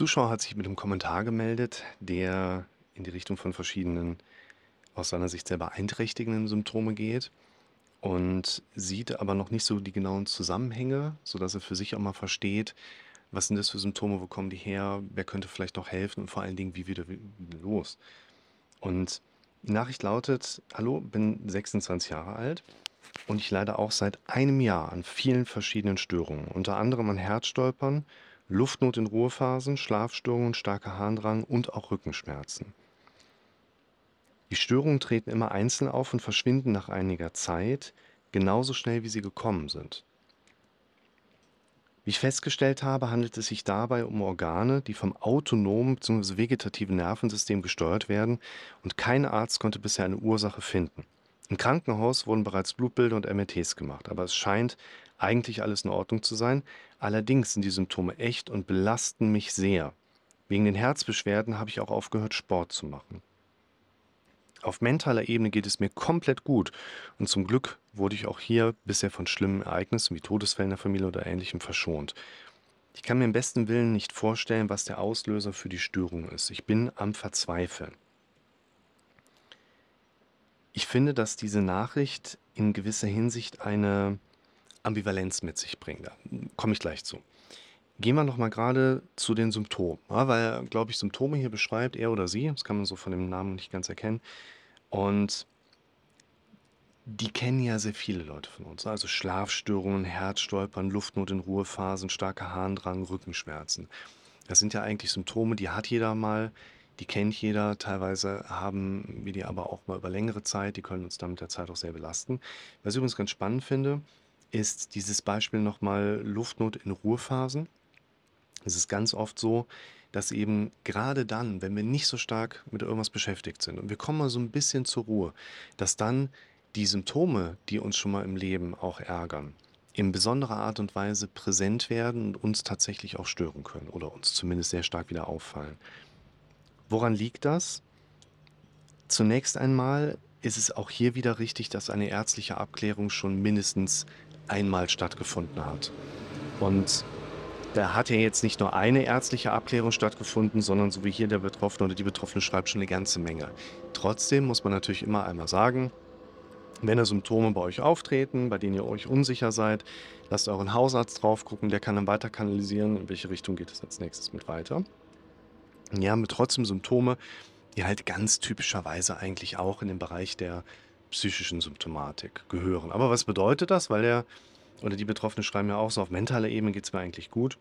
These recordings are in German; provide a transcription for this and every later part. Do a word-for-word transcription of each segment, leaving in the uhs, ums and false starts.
Zuschauer hat sich mit einem Kommentar gemeldet, der in die Richtung von verschiedenen, aus seiner Sicht sehr beeinträchtigenden Symptome geht und sieht aber noch nicht so die genauen Zusammenhänge, sodass er für sich auch mal versteht, was sind das für Symptome, wo kommen die her, wer könnte vielleicht noch helfen und vor allen Dingen, wie wieder los. Und die Nachricht lautet: Hallo, bin sechsundzwanzig Jahre alt und ich leide auch seit einem Jahr an vielen verschiedenen Störungen, unter anderem an Herzstolpern, Luftnot in Ruhephasen, Schlafstörungen, starker Harndrang und auch Rückenschmerzen. Die Störungen treten immer einzeln auf und verschwinden nach einiger Zeit, genauso schnell wie sie gekommen sind. Wie ich festgestellt habe, handelt es sich dabei um Organe, die vom autonomen bzw. vegetativen Nervensystem gesteuert werden, und kein Arzt konnte bisher eine Ursache finden. Im Krankenhaus wurden bereits Blutbilder und M R Ts gemacht, aber es scheint eigentlich alles in Ordnung zu sein. Allerdings sind die Symptome echt und belasten mich sehr. Wegen den Herzbeschwerden habe ich auch aufgehört, Sport zu machen. Auf mentaler Ebene geht es mir komplett gut und zum Glück wurde ich auch hier bisher von schlimmen Ereignissen wie Todesfällen in der Familie oder Ähnlichem verschont. Ich kann mir im besten Willen nicht vorstellen, was der Auslöser für die Störung ist. Ich bin am Verzweifeln. Ich finde, dass diese Nachricht in gewisser Hinsicht eine Ambivalenz mit sich bringt. Da komme ich gleich zu. Gehen wir nochmal gerade zu den Symptomen, ja, weil, glaube ich, Symptome hier beschreibt, er oder sie, das kann man so von dem Namen nicht ganz erkennen. Und die kennen ja sehr viele Leute von uns, also Schlafstörungen, Herzstolpern, Luftnot in Ruhephasen, starker Harndrang, Rückenschmerzen. Das sind ja eigentlich Symptome, die hat jeder mal, die kennt jeder, teilweise haben wir die aber auch mal über längere Zeit, die können uns dann mit der Zeit auch sehr belasten. Was ich übrigens ganz spannend finde, ist dieses Beispiel nochmal Luftnot in Ruhephasen. Es ist ganz oft so, dass eben gerade dann, wenn wir nicht so stark mit irgendwas beschäftigt sind und wir kommen mal so ein bisschen zur Ruhe, dass dann die Symptome, die uns schon mal im Leben auch ärgern, in besonderer Art und Weise präsent werden und uns tatsächlich auch stören können oder uns zumindest sehr stark wieder auffallen. Woran liegt das? Zunächst einmal ist es auch hier wieder richtig, dass eine ärztliche Abklärung schon mindestens einmal stattgefunden hat. Und da hat ja jetzt nicht nur eine ärztliche Abklärung stattgefunden, sondern so wie hier der Betroffene oder die Betroffene schreibt, schon eine ganze Menge. Trotzdem muss man natürlich immer einmal sagen, wenn da Symptome bei euch auftreten, bei denen ihr euch unsicher seid, lasst euren Hausarzt drauf gucken, der kann dann weiter kanalisieren, in welche Richtung geht es als nächstes mit weiter. Hier haben wir trotzdem Symptome, die halt ganz typischerweise eigentlich auch in den Bereich der psychischen Symptomatik gehören. Aber was bedeutet das? Weil der oder die Betroffenen schreiben ja auch so, auf mentaler Ebene geht es mir eigentlich gut.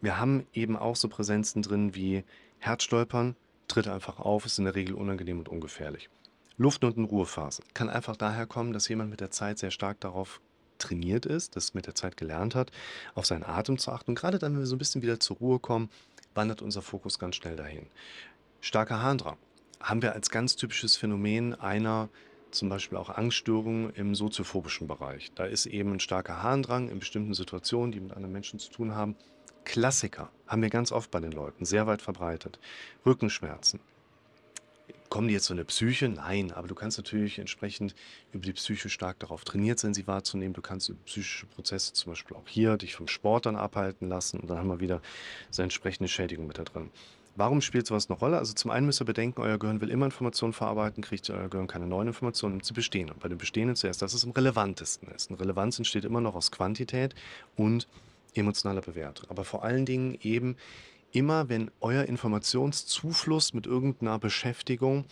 Wir haben eben auch so Präsenzen drin wie Herzstolpern, tritt einfach auf, ist in der Regel unangenehm und ungefährlich. Luftnot in Ruhephasen kann einfach daher kommen, dass jemand mit der Zeit sehr stark darauf trainiert ist, das mit der Zeit gelernt hat, auf seinen Atem zu achten. Und gerade dann, wenn wir so ein bisschen wieder zur Ruhe kommen, wandert unser Fokus ganz schnell dahin. Starker Harndrang haben wir als ganz typisches Phänomen einer zum Beispiel auch Angststörungen im soziophobischen Bereich. Da ist eben ein starker Harndrang in bestimmten Situationen, die mit anderen Menschen zu tun haben. Klassiker haben wir ganz oft bei den Leuten, sehr weit verbreitet. Rückenschmerzen. Kommen die jetzt so eine Psyche? Nein, aber du kannst natürlich entsprechend über die Psyche stark darauf trainiert sein, sie wahrzunehmen. Du kannst über psychische Prozesse zum Beispiel auch hier dich vom Sport dann abhalten lassen und dann haben wir wieder so eine entsprechende Schädigung mit da drin. Warum spielt sowas eine Rolle? Also zum einen müsst ihr bedenken, euer Gehirn will immer Informationen verarbeiten, kriegt euer Gehirn keine neuen Informationen, nimmt sie bestehen. Und bei den Bestehenden zuerst, dass es am relevantesten ist. Und Relevanz entsteht immer noch aus Quantität und emotionaler Bewertung. Aber vor allen Dingen eben immer, wenn euer Informationszufluss mit irgendeiner Beschäftigung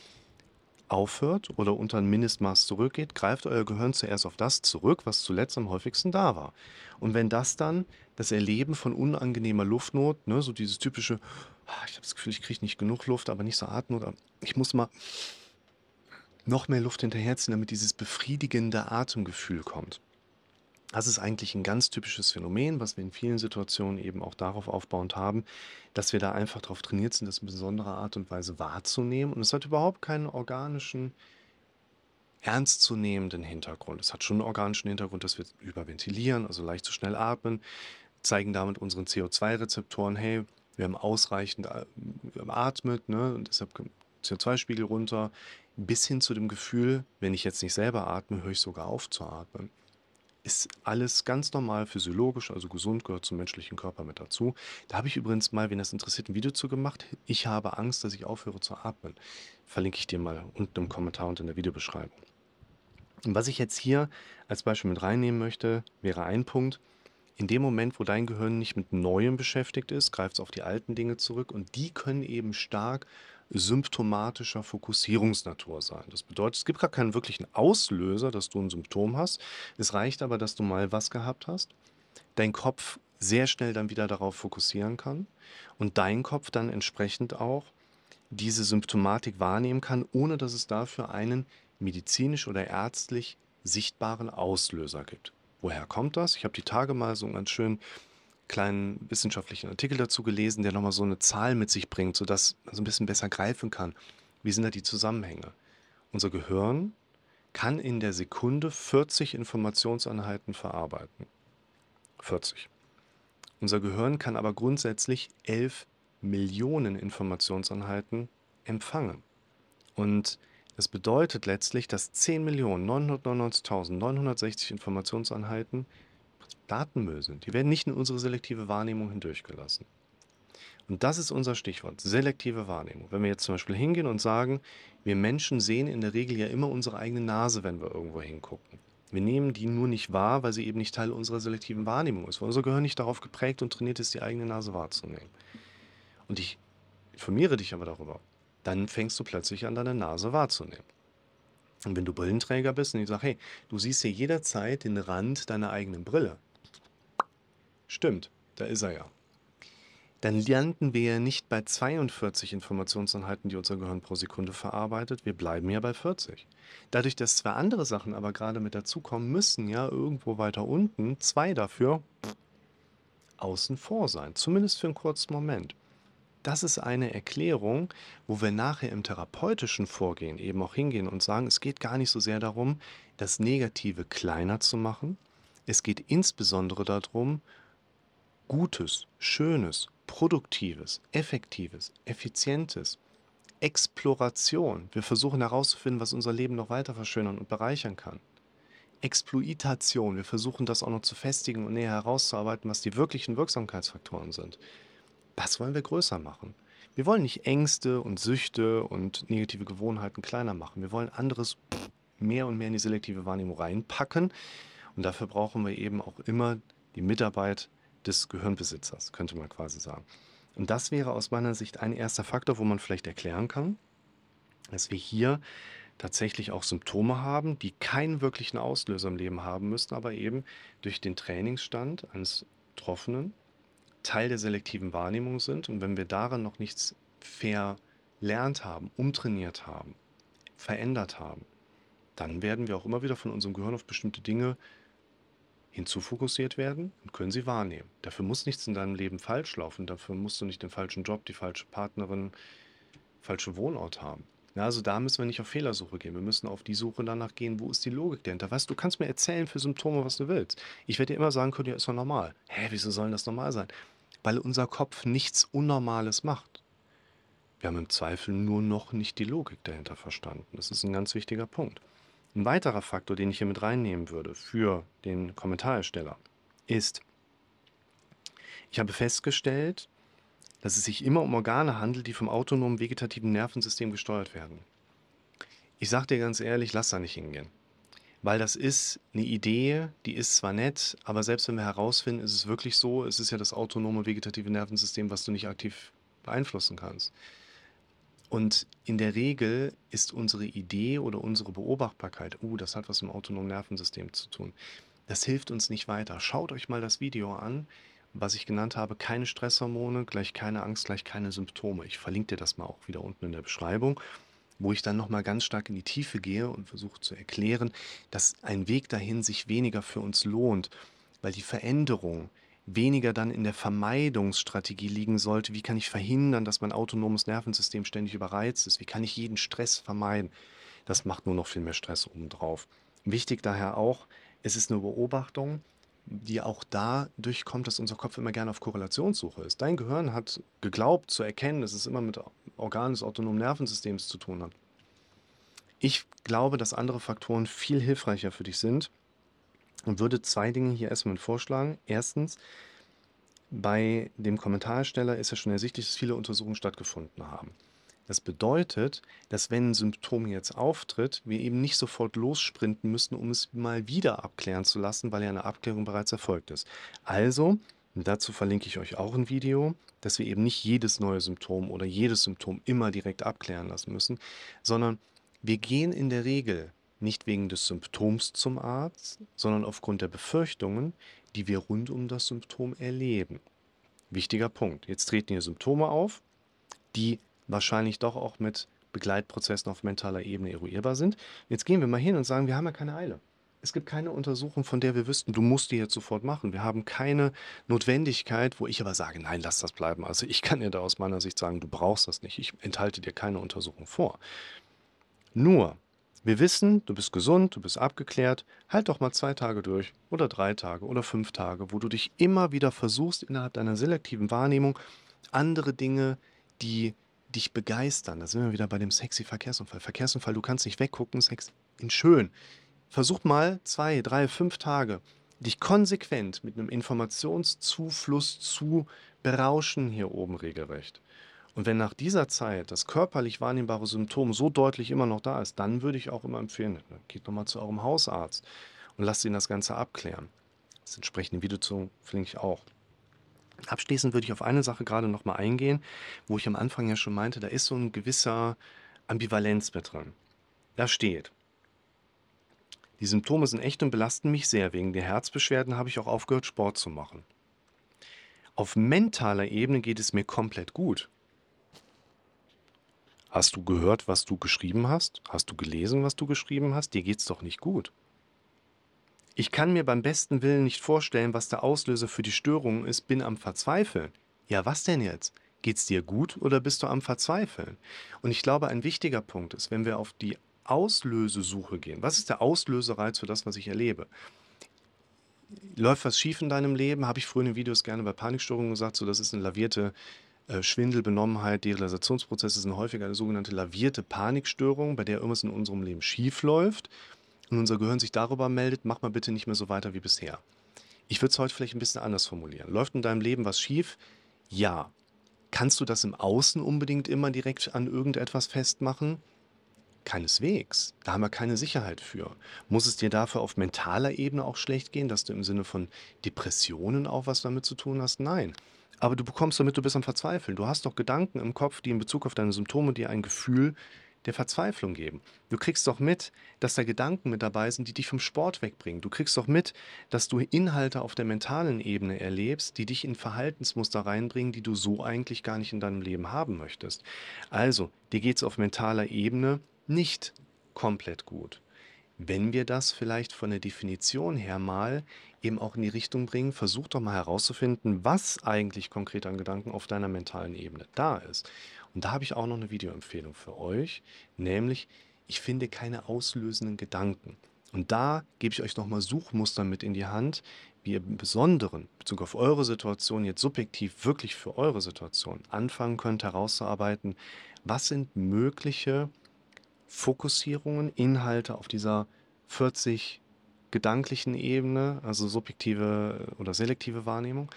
aufhört oder unter ein Mindestmaß zurückgeht, greift euer Gehirn zuerst auf das zurück, was zuletzt am häufigsten da war. Und wenn das dann das Erleben von unangenehmer Luftnot, ne, so dieses typische, ich habe das Gefühl, ich kriege nicht genug Luft, aber nicht so Atemnot, ich muss mal noch mehr Luft hinterherziehen, damit dieses befriedigende Atemgefühl kommt. Das ist eigentlich ein ganz typisches Phänomen, was wir in vielen Situationen eben auch darauf aufbauend haben, dass wir da einfach darauf trainiert sind, das in besonderer Art und Weise wahrzunehmen. Und es hat überhaupt keinen organischen, ernstzunehmenden Hintergrund. Es hat schon einen organischen Hintergrund, dass wir überventilieren, also leicht zu schnell atmen, zeigen damit unseren C O zwei Rezeptoren, hey, wir haben ausreichend atmet, ne, und deshalb C O zwei Spiegel runter, bis hin zu dem Gefühl, wenn ich jetzt nicht selber atme, höre ich sogar auf zu atmen. ist alles ganz normal physiologisch, also gesund, gehört zum menschlichen Körper mit dazu. Da habe ich übrigens mal, wen das interessiert, ein Video zu gemacht. Ich habe Angst, dass ich aufhöre zu atmen. Verlinke ich dir mal unten im Kommentar und in der Videobeschreibung. Und was ich jetzt hier als Beispiel mit reinnehmen möchte, wäre ein Punkt. In dem Moment, wo dein Gehirn nicht mit Neuem beschäftigt ist, greift es auf die alten Dinge zurück und die können eben stark symptomatischer Fokussierungsnatur sein. Das bedeutet, es gibt gar keinen wirklichen Auslöser, dass du ein Symptom hast. Es reicht aber, dass du mal was gehabt hast, dein Kopf sehr schnell dann wieder darauf fokussieren kann und dein Kopf dann entsprechend auch diese Symptomatik wahrnehmen kann, ohne dass es dafür einen medizinisch oder ärztlich sichtbaren Auslöser gibt. Woher kommt das? Ich habe die Tage mal so einen ganz schönen kleinen wissenschaftlichen Artikel dazu gelesen, der nochmal so eine Zahl mit sich bringt, sodass man so ein bisschen besser greifen kann. Wie sind da die Zusammenhänge? Unser Gehirn kann in der Sekunde vierzig Informationseinheiten verarbeiten. vierzig. Unser Gehirn kann aber grundsätzlich elf Millionen Informationseinheiten empfangen. Und das bedeutet letztlich, dass zehn Millionen neunhundertneunundneunzigtausendneunhundertsechzig Informationseinheiten Datenmüll sind. Die werden nicht in unsere selektive Wahrnehmung hindurchgelassen. Und das ist unser Stichwort, selektive Wahrnehmung. Wenn wir jetzt zum Beispiel hingehen und sagen, wir Menschen sehen in der Regel ja immer unsere eigene Nase, wenn wir irgendwo hingucken. Wir nehmen die nur nicht wahr, weil sie eben nicht Teil unserer selektiven Wahrnehmung ist, weil unser Gehirn nicht darauf geprägt und trainiert ist, die eigene Nase wahrzunehmen. Und ich informiere dich aber darüber. Dann fängst du plötzlich an, deine Nase wahrzunehmen. Und wenn du Brillenträger bist und ich sage, hey, du siehst hier jederzeit den Rand deiner eigenen Brille. Stimmt, da ist er ja. Dann landen wir ja nicht bei zweiundvierzig Informationseinheiten, die unser Gehirn pro Sekunde verarbeitet. Wir bleiben ja bei vierzig. Dadurch, dass zwei andere Sachen aber gerade mit dazukommen, müssen ja irgendwo weiter unten zwei dafür außen vor sein. Zumindest für einen kurzen Moment. Das ist eine Erklärung, wo wir nachher im therapeutischen Vorgehen eben auch hingehen und sagen, es geht gar nicht so sehr darum, das Negative kleiner zu machen. Es geht insbesondere darum, Gutes, Schönes, Produktives, Effektives, Effizientes, Exploration. Wir versuchen herauszufinden, was unser Leben noch weiter verschönern und bereichern kann. Exploitation. Wir versuchen das auch noch zu festigen und näher herauszuarbeiten, was die wirklichen Wirksamkeitsfaktoren sind. Das wollen wir größer machen. Wir wollen nicht Ängste und Süchte und negative Gewohnheiten kleiner machen. Wir wollen anderes mehr und mehr in die selektive Wahrnehmung reinpacken. Und dafür brauchen wir eben auch immer die Mitarbeit des Gehirnbesitzers, könnte man quasi sagen. Und das wäre aus meiner Sicht ein erster Faktor, wo man vielleicht erklären kann, dass wir hier tatsächlich auch Symptome haben, die keinen wirklichen Auslöser im Leben haben müssen, aber eben durch den Trainingsstand eines Betroffenen Teil der selektiven Wahrnehmung sind. Und wenn wir daran noch nichts verlernt haben, umtrainiert haben, verändert haben, dann werden wir auch immer wieder von unserem Gehirn auf bestimmte Dinge hinzufokussiert werden und können sie wahrnehmen. Dafür muss nichts in deinem Leben falsch laufen. Dafür musst du nicht den falschen Job, die falsche Partnerin, falschen Wohnort haben. Na, also da müssen wir nicht auf Fehlersuche gehen. Wir müssen auf die Suche danach gehen, wo ist die Logik dahinter? Weißt du, du kannst mir erzählen für Symptome, was du willst. Ich werde dir immer sagen können, ja, ist doch normal. Hä, wieso soll das normal sein? Weil unser Kopf nichts Unnormales macht. Wir haben im Zweifel nur noch nicht die Logik dahinter verstanden. Das ist ein ganz wichtiger Punkt. Ein weiterer Faktor, den ich hier mit reinnehmen würde für den Kommentarersteller, ist, ich habe festgestellt, dass es sich immer um Organe handelt, die vom autonomen vegetativen Nervensystem gesteuert werden. Ich sage dir ganz ehrlich, lass da nicht hingehen. Weil das ist eine Idee, die ist zwar nett, aber selbst wenn wir herausfinden, ist es wirklich so, es ist ja das autonome vegetative Nervensystem, was du nicht aktiv beeinflussen kannst. Und in der Regel ist unsere Idee oder unsere Beobachtbarkeit, oh, uh, das hat was mit dem autonomen Nervensystem zu tun, das hilft uns nicht weiter. Schaut euch mal das Video an, was ich genannt habe, keine Stresshormone, gleich keine Angst, gleich keine Symptome. Ich verlinke dir das mal auch wieder unten in der Beschreibung, wo ich dann nochmal ganz stark in die Tiefe gehe und versuche zu erklären, dass ein Weg dahin sich weniger für uns lohnt, weil die Veränderung weniger dann in der Vermeidungsstrategie liegen sollte. Wie kann ich verhindern, dass mein autonomes Nervensystem ständig überreizt ist? Wie kann ich jeden Stress vermeiden? Das macht nur noch viel mehr Stress obendrauf. Wichtig daher auch, es ist eine Beobachtung, die auch dadurch kommt, dass unser Kopf immer gerne auf Korrelationssuche ist. Dein Gehirn hat geglaubt zu erkennen, dass es immer mit Organen des autonomen Nervensystems zu tun hat. Ich glaube, dass andere Faktoren viel hilfreicher für dich sind, und würde zwei Dinge hier erstmal vorschlagen. Erstens, bei dem Kommentarsteller ist ja schon ersichtlich, dass viele Untersuchungen stattgefunden haben. Das bedeutet, dass wenn ein Symptom jetzt auftritt, wir eben nicht sofort lossprinten müssen, um es mal wieder abklären zu lassen, weil ja eine Abklärung bereits erfolgt ist. Also, dazu verlinke ich euch auch ein Video, dass wir eben nicht jedes neue Symptom oder jedes Symptom immer direkt abklären lassen müssen, sondern wir gehen in der Regel nicht wegen des Symptoms zum Arzt, sondern aufgrund der Befürchtungen, die wir rund um das Symptom erleben. Wichtiger Punkt. Jetzt treten hier Symptome auf, die wahrscheinlich doch auch mit Begleitprozessen auf mentaler Ebene eruierbar sind. Jetzt gehen wir mal hin und sagen, wir haben ja keine Eile. Es gibt keine Untersuchung, von der wir wüssten, du musst die jetzt sofort machen. Wir haben keine Notwendigkeit, wo ich aber sage, nein, lass das bleiben. Also ich kann dir da aus meiner Sicht sagen, du brauchst das nicht. Ich enthalte dir keine Untersuchung vor. Nur, wir wissen, du bist gesund, du bist abgeklärt, halt doch mal zwei Tage durch oder drei Tage oder fünf Tage, wo du dich immer wieder versuchst, innerhalb deiner selektiven Wahrnehmung andere Dinge, die dich begeistern. Da sind wir wieder bei dem sexy Verkehrsunfall. Verkehrsunfall, du kannst nicht weggucken, Sex in schön. Versuch mal zwei, drei, fünf Tage, dich konsequent mit einem Informationszufluss zu berauschen hier oben regelrecht. Und wenn nach dieser Zeit das körperlich wahrnehmbare Symptom so deutlich immer noch da ist, dann würde ich auch immer empfehlen, geht nochmal zu eurem Hausarzt und lasst ihn das Ganze abklären. Das entsprechende Video zu verlinke ich auch. Abschließend würde ich auf eine Sache gerade nochmal eingehen, wo ich am Anfang ja schon meinte, da ist so ein gewisser Ambivalenz mit drin. Da steht, die Symptome sind echt und belasten mich sehr. Wegen der Herzbeschwerden habe ich auch aufgehört, Sport zu machen. Auf mentaler Ebene geht es mir komplett gut. Hast du gehört, was du geschrieben hast? Hast du gelesen, was du geschrieben hast? Dir geht's doch nicht gut. Ich kann mir beim besten Willen nicht vorstellen, was der Auslöser für die Störungen ist, bin am Verzweifeln. Ja, was denn jetzt? Geht's dir gut oder bist du am Verzweifeln? Und ich glaube, ein wichtiger Punkt ist, wenn wir auf die Auslösesuche gehen. Was ist der Auslösereiz für das, was ich erlebe? Läuft was schief in deinem Leben? Habe ich früher in den Videos gerne bei Panikstörungen gesagt, so das ist eine lavierte Schwindel, Benommenheit, Derealisationsprozesse sind häufiger eine sogenannte lavierte Panikstörung, bei der irgendwas in unserem Leben schief läuft und unser Gehirn sich darüber meldet, mach mal bitte nicht mehr so weiter wie bisher. Ich würde es heute vielleicht ein bisschen anders formulieren. Läuft in deinem Leben was schief? Ja. Kannst du das im Außen unbedingt immer direkt an irgendetwas festmachen? Keineswegs. Da haben wir keine Sicherheit für. Muss es dir dafür auf mentaler Ebene auch schlecht gehen, dass du im Sinne von Depressionen auch was damit zu tun hast? Nein. Aber du bekommst damit, du bist am Verzweifeln. Du hast doch Gedanken im Kopf, die in Bezug auf deine Symptome dir ein Gefühl der Verzweiflung geben. Du kriegst doch mit, dass da Gedanken mit dabei sind, die dich vom Sport wegbringen. Du kriegst doch mit, dass du Inhalte auf der mentalen Ebene erlebst, die dich in Verhaltensmuster reinbringen, die du so eigentlich gar nicht in deinem Leben haben möchtest. Also, dir geht es auf mentaler Ebene nicht komplett gut. Wenn wir das vielleicht von der Definition her mal eben auch in die Richtung bringen, versuch doch mal herauszufinden, was eigentlich konkret an Gedanken auf deiner mentalen Ebene da ist. Und da habe ich auch noch eine Videoempfehlung für euch, nämlich ich finde keine auslösenden Gedanken. Und da gebe ich euch nochmal Suchmuster mit in die Hand, wie ihr im Besonderen in Bezug auf eure Situation jetzt subjektiv wirklich für eure Situation anfangen könnt herauszuarbeiten, was sind mögliche Fokussierungen, Inhalte auf dieser vierzig gedanklichen Ebene, also subjektive oder selektive Wahrnehmung,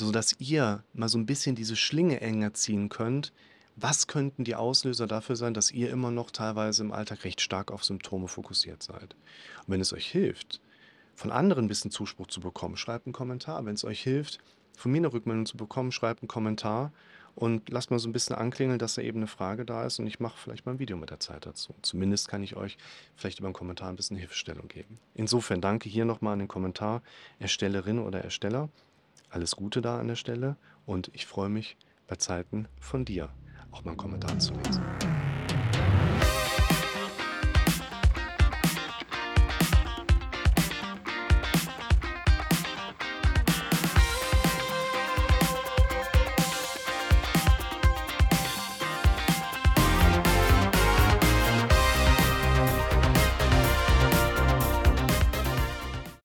sodass ihr mal so ein bisschen diese Schlinge enger ziehen könnt. Was könnten die Auslöser dafür sein, dass ihr immer noch teilweise im Alltag recht stark auf Symptome fokussiert seid? Und wenn es euch hilft, von anderen ein bisschen Zuspruch zu bekommen, schreibt einen Kommentar. Wenn es euch hilft, von mir eine Rückmeldung zu bekommen, schreibt einen Kommentar. Und lasst mal so ein bisschen anklingeln, dass da eben eine Frage da ist und ich mache vielleicht mal ein Video mit der Zeit dazu. Zumindest kann ich euch vielleicht über einen Kommentar ein bisschen Hilfestellung geben. Insofern danke hier nochmal an den Kommentarerstellerin oder Ersteller. Alles Gute da an der Stelle und ich freue mich bei Zeiten von dir auch mal einen Kommentar zu lesen.